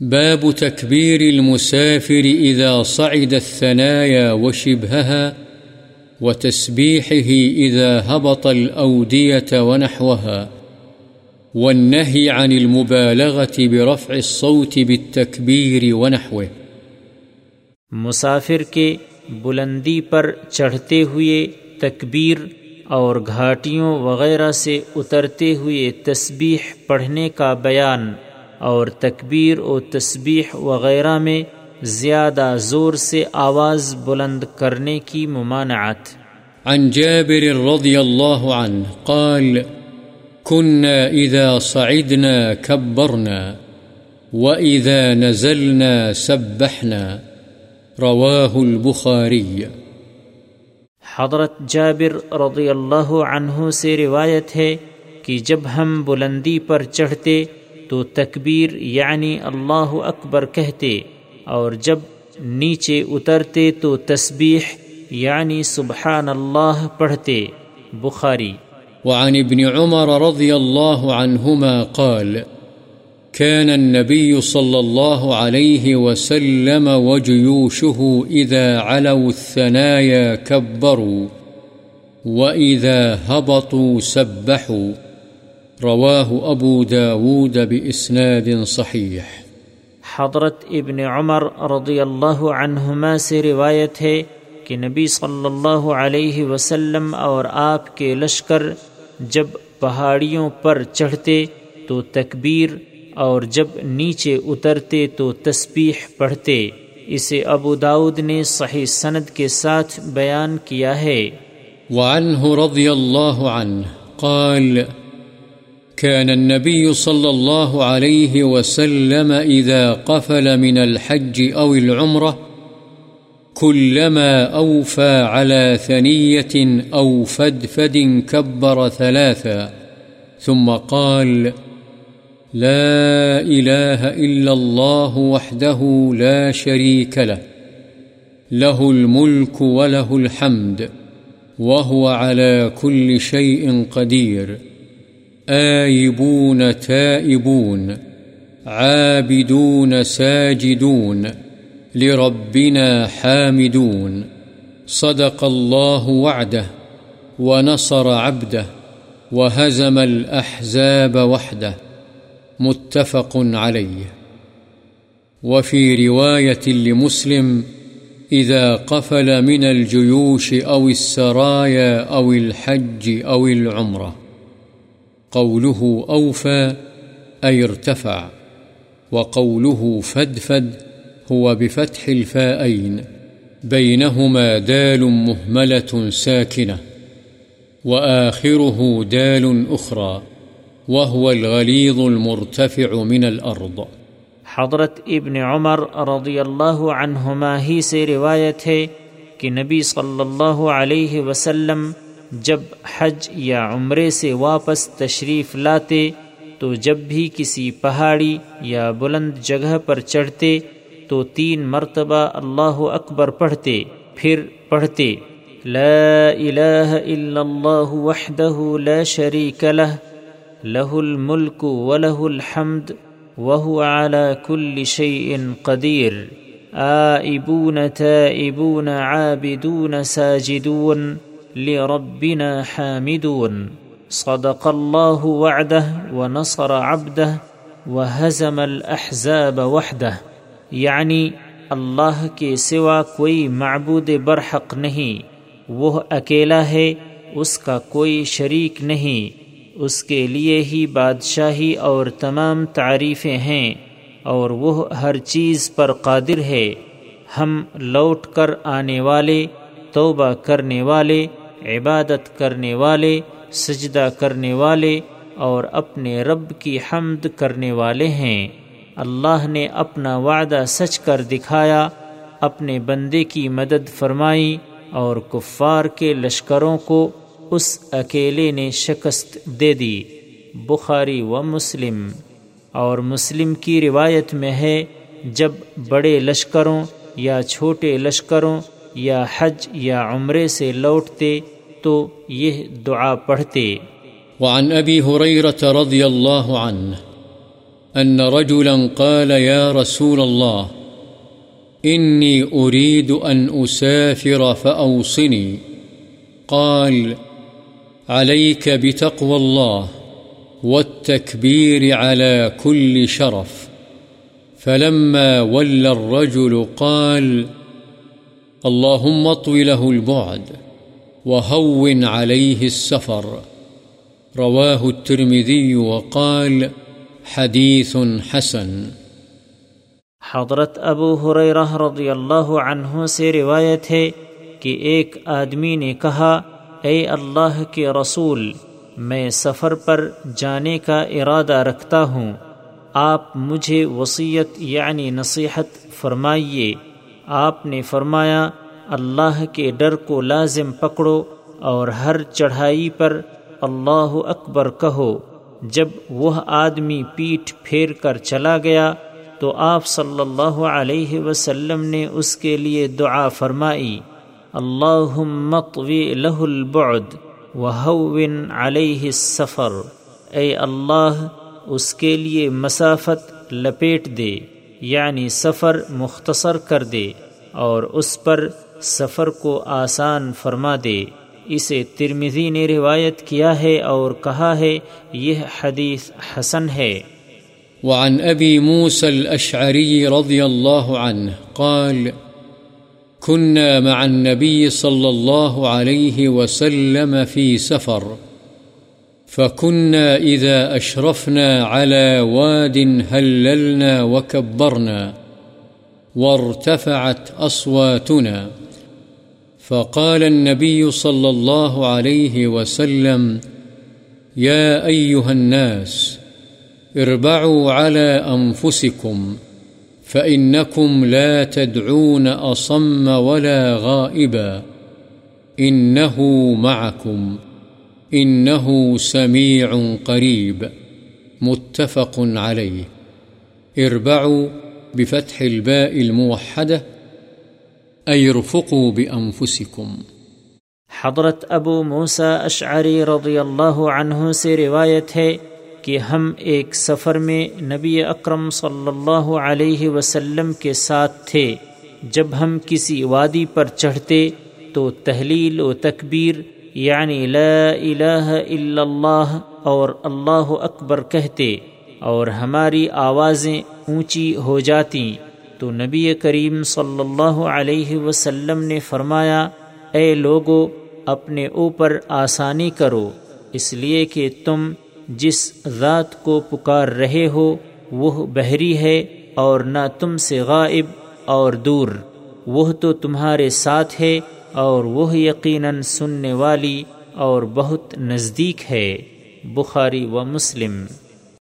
باب تكبير المسافر إذا صعد الثنايا وشبهها وتسبيحه إذا هبط الأودية ونحوها، والنهي عن المبالغة برفع الصوت بالتكبير ونحوه۔ مسافر کے بلندی پر چڑھتے ہوئے تکبیر اور گھاٹیوں وغیرہ سے اترتے ہوئے تسبیح پڑھنے کا بیان، اور تکبیر و تسبیح وغیرہ میں زیادہ زور سے آواز بلند کرنے کی ممانعت۔ عن جابر رضی اللہ عنہ قال كنا اذا صعدنا كبرنا واذا نزلنا سبحنا، رواه البخاری۔ حضرت جابر رضی اللہ عنہ سے روایت ہے کہ جب ہم بلندی پر چڑھتے تو تکبیر یعنی اللہ اکبر کہتے، اور جب نیچے اترتے تو تسبیح یعنی سبحان اللہ پڑھتے۔ بخاری۔ وعن ابن عمر رضی اللہ عنہما قال كان النبي صلى الله عليه وسلم وجيوشه إذا علوا الثنايا كبروا وإذا هبطوا سبحوا، رواه أبو داود بإسناد صحيح۔ حضرت ابن عمر رضی اللہ عنہما سے روایت ہے کہ نبی صلی اللہ علیہ وسلم اور آپ کے لشکر جب پہاڑیوں پر چڑھتے تو تکبیر اور جب نیچے اترتے تو تسبیح پڑھتے۔ اسے ابو داؤد نے صحیح سند کے ساتھ بیان کیا ہے۔ وعنہ رضی اللہ عنہ قال كان النبي صلى الله عليه وسلم إذا قفل من الحج أو العمرة كلما أوفى على ثنية أو فدفد كبر ثلاثا ثم قال لا إله إلا الله وحده لا شريك له، له الملك وله الحمد وهو على كل شيء قدير، آيبون تائبون عابدون ساجدون لربنا حامدون، صدق الله وعده ونصر عبده وهزم الأحزاب وحده، متفق عليه۔ وفي رواية لمسلم إذا قفل من الجيوش أو السرايا أو الحج أو العمرة، قوله أوفى أي ارتفع، وقوله فدفد هو بفتح الفاءين بينهما دال مهملة ساكنة وآخره دال أخرى، وهو الغليظ المرتفع من الأرض۔ حضرت ابن عمر رضی اللہ عنہما ہی سے روایت ہے کہ نبی صلی اللہ علیہ وسلم جب حج یا عمرے سے واپس تشریف لاتے تو جب بھی کسی پہاڑی یا بلند جگہ پر چڑھتے تو 3 مرتبہ اللہ اکبر پڑھتے، پھر پڑھتے لا الہ الا اللہ وحدہ لا شریک لہ، لہ الملک ولہ الحمد وہو علی کل شیء قدیر، آئبون تائبون عابدون ساجدون لربنا حامدون، صدق اللہ وعدہ ونصر عبدہ وہزم الاحزاب وحدہ، یعنی اللہ کے سوا کوئی معبود برحق نہیں، وہ اکیلا ہے، اس کا کوئی شریک نہیں، اس کے لیے ہی بادشاہی اور تمام تعریفیں ہیں، اور وہ ہر چیز پر قادر ہے۔ ہم لوٹ کر آنے والے، توبہ کرنے والے، عبادت کرنے والے، سجدہ کرنے والے اور اپنے رب کی حمد کرنے والے ہیں۔ اللہ نے اپنا وعدہ سچ کر دکھایا، اپنے بندے کی مدد فرمائی اور کفار کے لشکروں کو اس اکیلے نے شکست دے دی۔ بخاری و مسلم۔ اور مسلم کی روایت میں ہے جب بڑے لشکروں یا چھوٹے لشکروں یا حج یا عمرے سے لوٹتے تو یہ دعا پڑھتے۔ وعن ابی ہریرہ رضی اللہ عنہ أن رجلا قال يا رسول الله إني أريد أن أسافر فأوصني، قال عليك بتقوى الله والتكبير على كل شرف. فلما ولى الرجل قال اللهم اطوِ له البعد وهوِّن عليه السفر. رواه الترمذي وقال حدیث حسن. حضرت ابو ہریرہ رضی اللہ عنہ سے روایت ہے کہ ایک آدمی نے کہا اے اللہ کے رسول، میں سفر پر جانے کا ارادہ رکھتا ہوں، آپ مجھے وصیت یعنی نصیحت فرمائیے۔ آپ نے فرمایا اللہ کے ڈر کو لازم پکڑو اور ہر چڑھائی پر اللہ اکبر کہو۔ جب وہ آدمی پیٹھ پھیر کر چلا گیا تو آپ صلی اللہ علیہ وسلم نے اس کے لیے دعا فرمائی، اللہم اطوِ لہ البعد وہوِّن علیہ السفر، اے اللہ اس کے لیے مسافت لپیٹ دے یعنی سفر مختصر کر دے اور اس پر سفر کو آسان فرما دے۔ اسے ترمذی نے روایت کیا ہے اور کہا ہے یہ حدیث حسن ہے۔ وعن ابی موسیٰ الاشعری رضی اللہ عنہ قال كنا مع النبي صلى الله عليه وسلم في سفر فكنا اذا اشرفنا على واد هللنا وكبرنا وارتفعت اصواتنا، فقال النبي صلى الله عليه وسلم يا أيها الناس اربعوا على أنفسكم فإنكم لا تدعون أصم ولا غائبا إنه معكم إنه سميع قريب. متفق عليه. اربعوا بفتح الباء الموحدة اے رفقوا بانفسکم۔ حضرت ابو موسیٰ اشعری رضی اللہ عنہ سے روایت ہے کہ ہم ایک سفر میں نبی اکرم صلی اللہ علیہ وسلم کے ساتھ تھے۔ جب ہم کسی وادی پر چڑھتے تو تحلیل و تکبیر یعنی لا الہ الا اللہ اور اللہ اکبر کہتے اور ہماری آوازیں اونچی ہو جاتیں تو نبی کریم صلی اللہ علیہ وسلم نے فرمایا اے لوگو اپنے اوپر آسانی کرو، اس لیے کہ تم جس ذات کو پکار رہے ہو وہ بحری ہے اور نہ تم سے غائب اور دور، وہ تو تمہارے ساتھ ہے اور وہ یقیناً سننے والی اور بہت نزدیک ہے۔ بخاری و مسلم۔